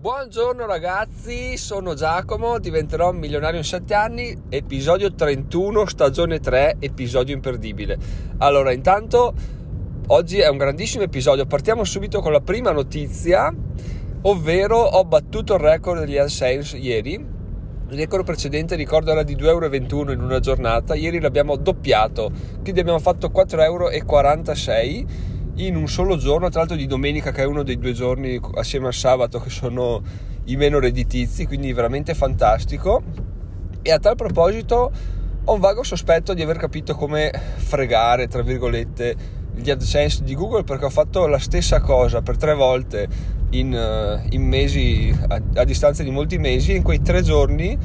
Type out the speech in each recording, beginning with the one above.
Buongiorno ragazzi, sono Giacomo, diventerò milionario in 7 anni, episodio 31, stagione 3, episodio imperdibile. Allora, intanto oggi è un grandissimo episodio, partiamo subito con la prima notizia, ovvero ho battuto il record degli AdSense ieri. Il record precedente, ricordo, era di 2,21 euro in una giornata, ieri l'abbiamo doppiato, quindi abbiamo fatto 4,46 euro in un solo giorno, tra l'altro di domenica, che è uno dei due giorni assieme al sabato che sono i meno redditizi, quindi veramente fantastico. E a tal proposito ho un vago sospetto di aver capito come fregare, tra virgolette, gli AdSense di Google, perché ho fatto la stessa cosa per 3 volte in mesi, a distanza di molti mesi, e in quei 3 giorni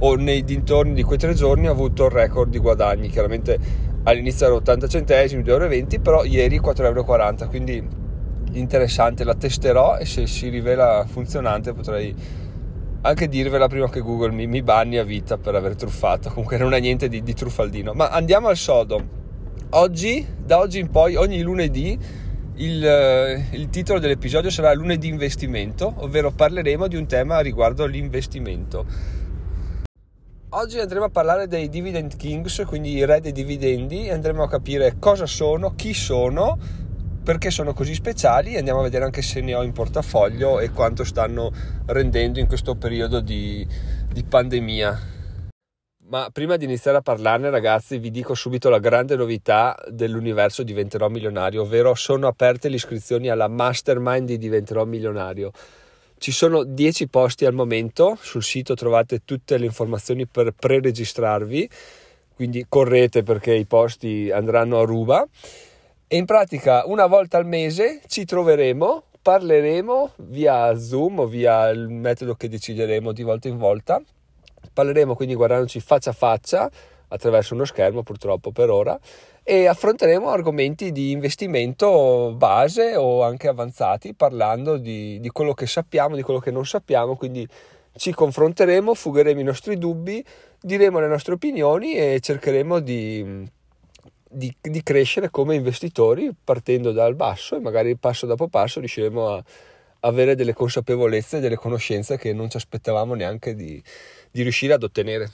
o nei dintorni di quei 3 giorni ho avuto il record di guadagni. Chiaramente all'inizio ero 80 centesimi, 2,20 euro, però ieri 4,40 euro, quindi interessante, la testerò e se si rivela funzionante potrei anche dirvela prima che Google mi banni a vita per aver truffato. Comunque non è niente di truffaldino, ma andiamo al sodo. Da oggi in poi ogni lunedì il titolo dell'episodio sarà lunedì investimento, ovvero parleremo di un tema riguardo l'investimento. Oggi andremo a parlare dei Dividend Kings, quindi i re dei dividendi, e andremo a capire cosa sono, chi sono, perché sono così speciali, e andiamo a vedere anche se ne ho in portafoglio e quanto stanno rendendo in questo periodo di pandemia. Ma prima di iniziare a parlarne, ragazzi, vi dico subito la grande novità dell'universo Diventerò Milionario, ovvero sono aperte le iscrizioni alla Mastermind di Diventerò Milionario. Ci sono 10 posti al momento, sul sito trovate tutte le informazioni per pre-registrarvi, quindi correte perché i posti andranno a ruba. E in pratica una volta al mese ci troveremo, parleremo via Zoom o via il metodo che decideremo di volta in volta. Parleremo quindi guardandoci faccia a faccia, attraverso uno schermo purtroppo per ora, e affronteremo argomenti di investimento base o anche avanzati, parlando di quello che sappiamo, di quello che non sappiamo, quindi ci confronteremo, fugheremo i nostri dubbi, diremo le nostre opinioni e cercheremo di crescere come investitori partendo dal basso, e magari passo dopo passo riusciremo a avere delle consapevolezze, delle conoscenze che non ci aspettavamo neanche di riuscire ad ottenere.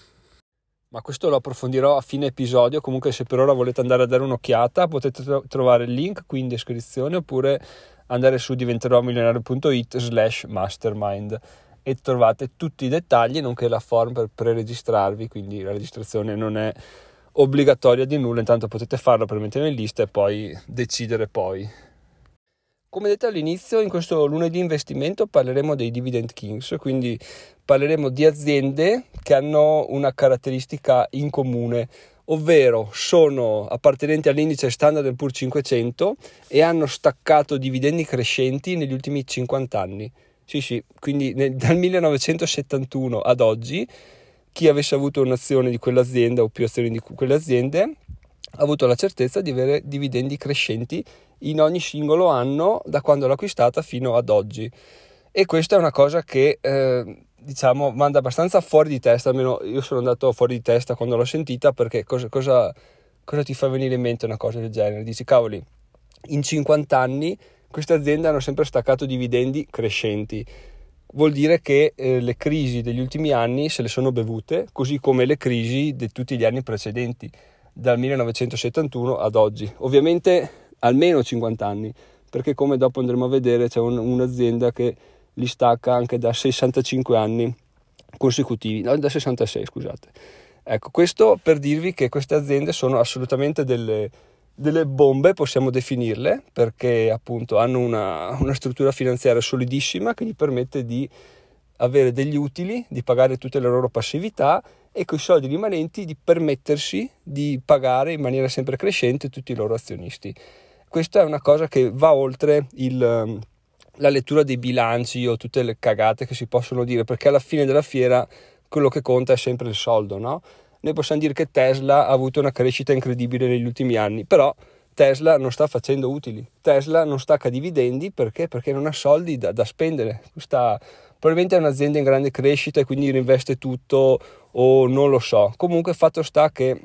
Ma questo lo approfondirò a fine episodio. Comunque, se per ora volete andare a dare un'occhiata, potete trovare il link qui in descrizione, oppure andare su diventeromilionario.it/mastermind e trovate tutti i dettagli, nonché la form per pre-registrarvi, quindi la registrazione non è obbligatoria di nulla, intanto potete farlo per metterlo in lista e poi decidere poi. Come detto all'inizio, in questo lunedì investimento parleremo dei Dividend Kings, quindi parleremo di aziende che hanno una caratteristica in comune, ovvero sono appartenenti all'indice Standard & Poor's 500 e hanno staccato dividendi crescenti negli ultimi 50 anni. Sì, quindi dal 1971 ad oggi chi avesse avuto un'azione di quell'azienda o più azioni di quelle aziende ha avuto la certezza di avere dividendi crescenti in ogni singolo anno da quando l'ha acquistata fino ad oggi, e questa è una cosa che manda abbastanza fuori di testa. Almeno io sono andato fuori di testa quando l'ho sentita, perché cosa ti fa venire in mente una cosa del genere? Dici, cavoli, in 50 anni queste aziende hanno sempre staccato dividendi crescenti, vuol dire che le crisi degli ultimi anni se le sono bevute, così come le crisi di tutti gli anni precedenti dal 1971 ad oggi, ovviamente almeno 50 anni, perché come dopo andremo a vedere c'è un'azienda che li stacca anche da 65 anni consecutivi, no, da 66 scusate. Ecco, questo per dirvi che queste aziende sono assolutamente delle bombe, possiamo definirle, perché appunto hanno una struttura finanziaria solidissima che gli permette di avere degli utili, di pagare tutte le loro passività e con i soldi rimanenti di permettersi di pagare in maniera sempre crescente tutti i loro azionisti. Questa è una cosa che va oltre la lettura dei bilanci o tutte le cagate che si possono dire, perché alla fine della fiera quello che conta è sempre il soldo, no? Noi possiamo dire che Tesla ha avuto una crescita incredibile negli ultimi anni, però Tesla non sta facendo utili, Tesla non stacca dividendi perché non ha soldi da spendere. Probabilmente è un'azienda in grande crescita e quindi reinveste tutto, o non lo so. Comunque fatto sta che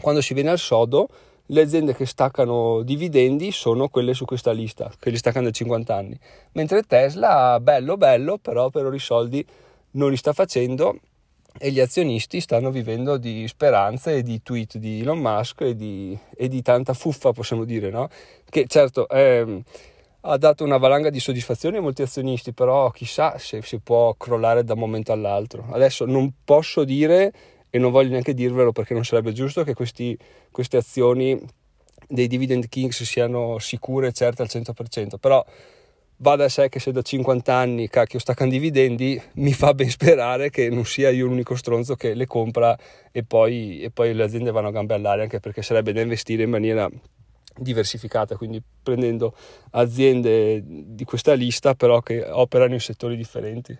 quando si viene al sodo le aziende che staccano dividendi sono quelle su questa lista, che li staccano da 50 anni, mentre Tesla, bello, però i soldi non li sta facendo e gli azionisti stanno vivendo di speranze e di tweet di Elon Musk e di tanta fuffa, possiamo dire, no? Che certo ha dato una valanga di soddisfazione a molti azionisti, però chissà se si può crollare da un momento all'altro. Adesso non posso dire, e non voglio neanche dirvelo perché non sarebbe giusto, che queste azioni dei Dividend Kings siano sicure e certe al 100%, però va da sé che se da 50 anni, cacchio, staccano dividendi, mi fa ben sperare che non sia io l'unico stronzo che le compra e poi le aziende vanno a gambe all'aria, anche perché sarebbe da investire in maniera diversificata, quindi prendendo aziende di questa lista però che operano in settori differenti.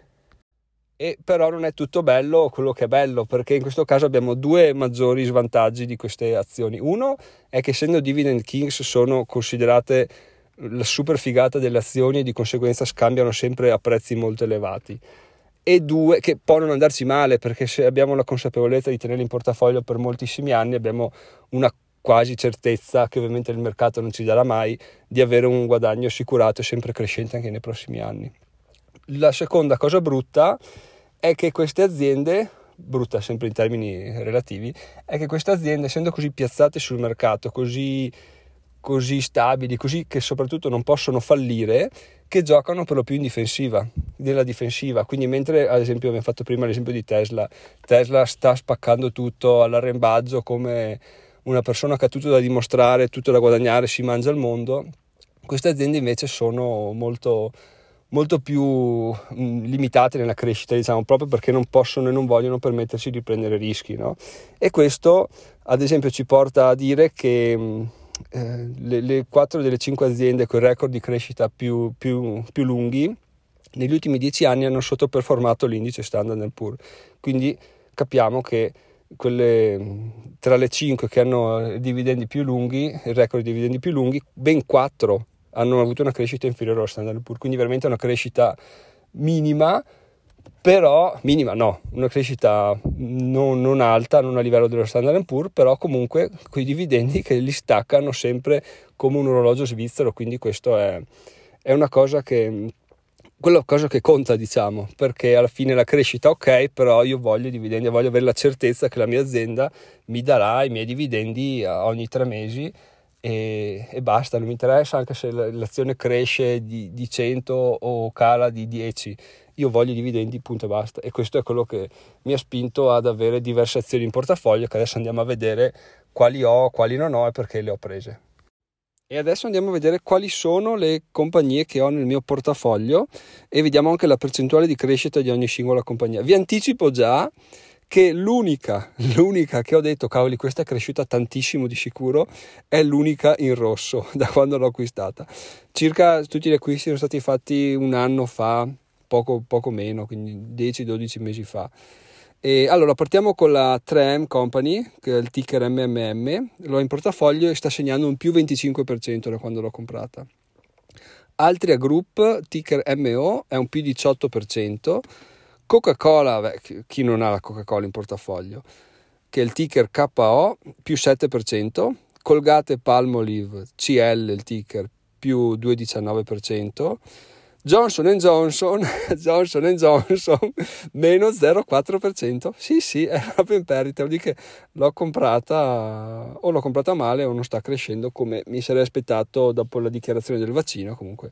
E però non è tutto bello quello che è bello, perché in questo caso abbiamo due maggiori svantaggi di queste azioni. Uno è che, essendo Dividend Kings, sono considerate la super figata delle azioni e di conseguenza scambiano sempre a prezzi molto elevati, e due, che può non andarci male, perché se abbiamo la consapevolezza di tenerli in portafoglio per moltissimi anni, abbiamo una quasi certezza, che ovviamente il mercato non ci darà mai, di avere un guadagno assicurato e sempre crescente anche nei prossimi anni. La seconda cosa brutta è che queste aziende, brutta sempre in termini relativi, è che queste aziende, essendo così piazzate sul mercato, così stabili, così che soprattutto non possono fallire, che giocano per lo più in difensiva, nella difensiva. Quindi, mentre ad esempio abbiamo fatto prima l'esempio di Tesla sta spaccando tutto all'arrembaggio come una persona che ha tutto da dimostrare, tutto da guadagnare, si mangia il mondo, queste aziende invece sono molto più limitate nella crescita, diciamo, proprio perché non possono e non vogliono permettersi di prendere rischi, no? E questo, ad esempio, ci porta a dire che le 4 delle 5 aziende con record di crescita più lunghi negli ultimi 10 anni hanno sottoperformato l'indice Standard & Poor's. Quindi capiamo che quelle tra le 5 che hanno dividendi più lunghi, il record di dividendi più lunghi, ben 4 hanno avuto una crescita inferiore allo Standard & Poor's, quindi veramente una crescita una crescita non alta, non a livello dello Standard & Poor's, però comunque quei dividendi che li staccano sempre come un orologio svizzero. Quindi questo è una cosa che, quella cosa che conta, diciamo, perché alla fine la crescita, ok, però io voglio i dividendi, voglio avere la certezza che la mia azienda mi darà i miei dividendi ogni 3 mesi e basta, non mi interessa anche se l'azione cresce di 100 o cala di 10, io voglio i dividendi, punto e basta. E questo è quello che mi ha spinto ad avere diverse azioni in portafoglio, che adesso andiamo a vedere quali ho, quali non ho e perché le ho prese. E adesso andiamo a vedere quali sono le compagnie che ho nel mio portafoglio e vediamo anche la percentuale di crescita di ogni singola compagnia. Vi anticipo già che l'unica che ho detto, cavoli, questa è cresciuta tantissimo di sicuro, è l'unica in rosso da quando l'ho acquistata. Circa tutti gli acquisti sono stati fatti un anno fa, poco meno, quindi 10-12 mesi fa. E allora partiamo con la 3M Company, che è il ticker MMM, l'ho in portafoglio e sta segnando un più 25% da quando l'ho comprata. Altria Group, ticker MO, è un più 18%. Coca-Cola, chi non ha la Coca-Cola in portafoglio, che è il ticker KO, più 7%, Colgate Palmolive, CL il ticker, più 2,19%, Johnson & Johnson, meno 0,4%, sì, è proprio in perdita, vuol dire che l'ho comprata male o non sta crescendo come mi sarei aspettato dopo la dichiarazione del vaccino. Comunque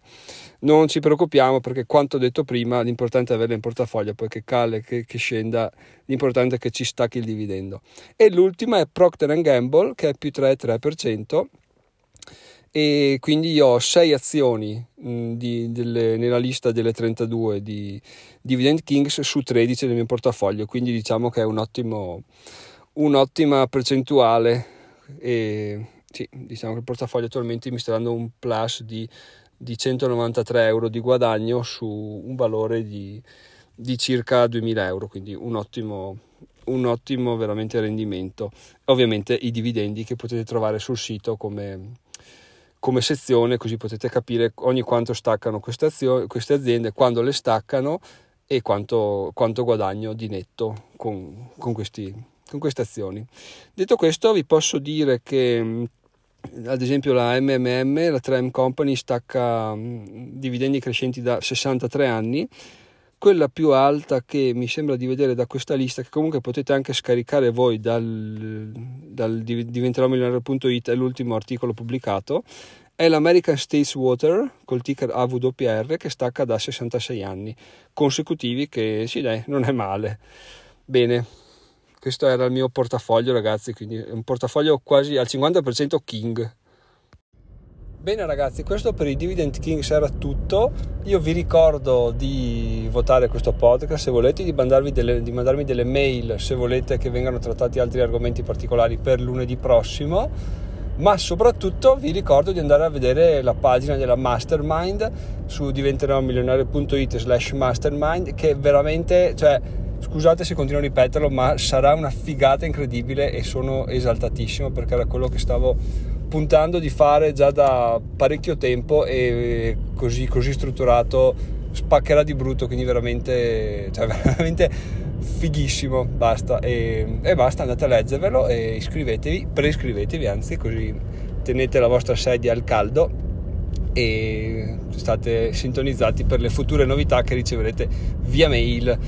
non ci preoccupiamo, perché quanto ho detto prima, l'importante è averla in portafoglio, poi che cale, che scenda, l'importante è che ci stacchi il dividendo. E l'ultima è Procter & Gamble, che è più 3,3%, e quindi io ho 6 azioni nella lista delle 32 di Dividend Kings su 13 del mio portafoglio, quindi diciamo che è un'ottima percentuale. E sì, diciamo che il portafoglio attualmente mi sta dando un plus di 193 euro di guadagno su un valore di circa 2000 euro, quindi un ottimo veramente rendimento. Ovviamente i dividendi che potete trovare sul sito come sezione, così potete capire ogni quanto staccano queste aziende, quando le staccano e quanto guadagno di netto con queste azioni. Detto questo, vi posso dire che ad esempio la MMM, la 3M Company, stacca dividendi crescenti da 63 anni. Quella più alta che mi sembra di vedere da questa lista, che comunque potete anche scaricare voi dal diventeromilionario.it, è l'ultimo articolo pubblicato, è l'American States Water col ticker AWR, che stacca da 66 anni consecutivi, che sì, dai, non è male. Bene, questo era il mio portafoglio, ragazzi, quindi è un portafoglio quasi al 50% King. Bene ragazzi, questo per i Dividend Kings era tutto. Io vi ricordo di votare questo podcast se volete, di mandarmi delle mail se volete che vengano trattati altri argomenti particolari per lunedì prossimo, ma soprattutto vi ricordo di andare a vedere la pagina della Mastermind su diventeromilionario.it/mastermind, che veramente, cioè, scusate se continuo a ripeterlo, ma sarà una figata incredibile e sono esaltatissimo perché era quello che stavo puntando di fare già da parecchio tempo, e così strutturato spaccherà di brutto, quindi veramente fighissimo. Basta e basta, andate a leggervelo e prescrivetevi, anzi, così tenete la vostra sedia al caldo e state sintonizzati per le future novità che riceverete via mail.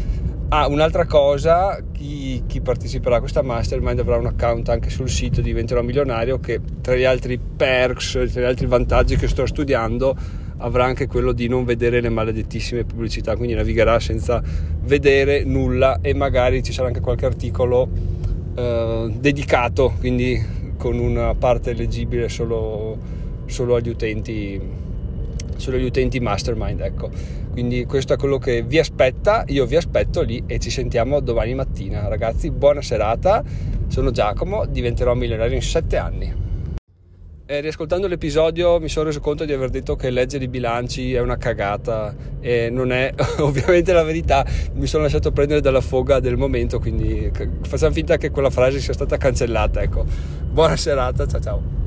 Un'altra cosa, chi parteciperà a questa Mastermind avrà un account anche sul sito Diventerò Milionario, che tra gli altri perks, tra gli altri vantaggi che sto studiando, avrà anche quello di non vedere le maledettissime pubblicità, quindi navigherà senza vedere nulla, e magari ci sarà anche qualche articolo dedicato, quindi con una parte leggibile solo agli utenti Mastermind, ecco. Quindi questo è quello che vi aspetta, io vi aspetto lì e ci sentiamo domani mattina. Ragazzi, buona serata, sono Giacomo, diventerò milionario in 7 anni. E riascoltando l'episodio mi sono reso conto di aver detto che leggere i bilanci è una cagata, e non è ovviamente la verità, mi sono lasciato prendere dalla foga del momento, quindi facciamo finta che quella frase sia stata cancellata, ecco. Buona serata, ciao ciao.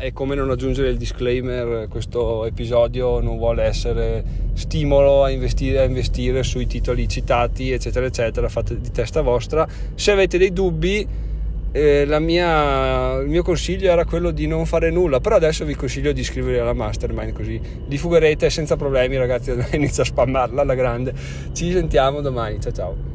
E come non aggiungere il disclaimer, questo episodio non vuole essere stimolo a investire sui titoli citati, eccetera eccetera, fate di testa vostra. Se avete dei dubbi, il mio consiglio era quello di non fare nulla, però adesso vi consiglio di iscrivervi alla Mastermind, così li fugherete senza problemi. Ragazzi, inizio a spammarla alla grande. Ci sentiamo domani, ciao ciao.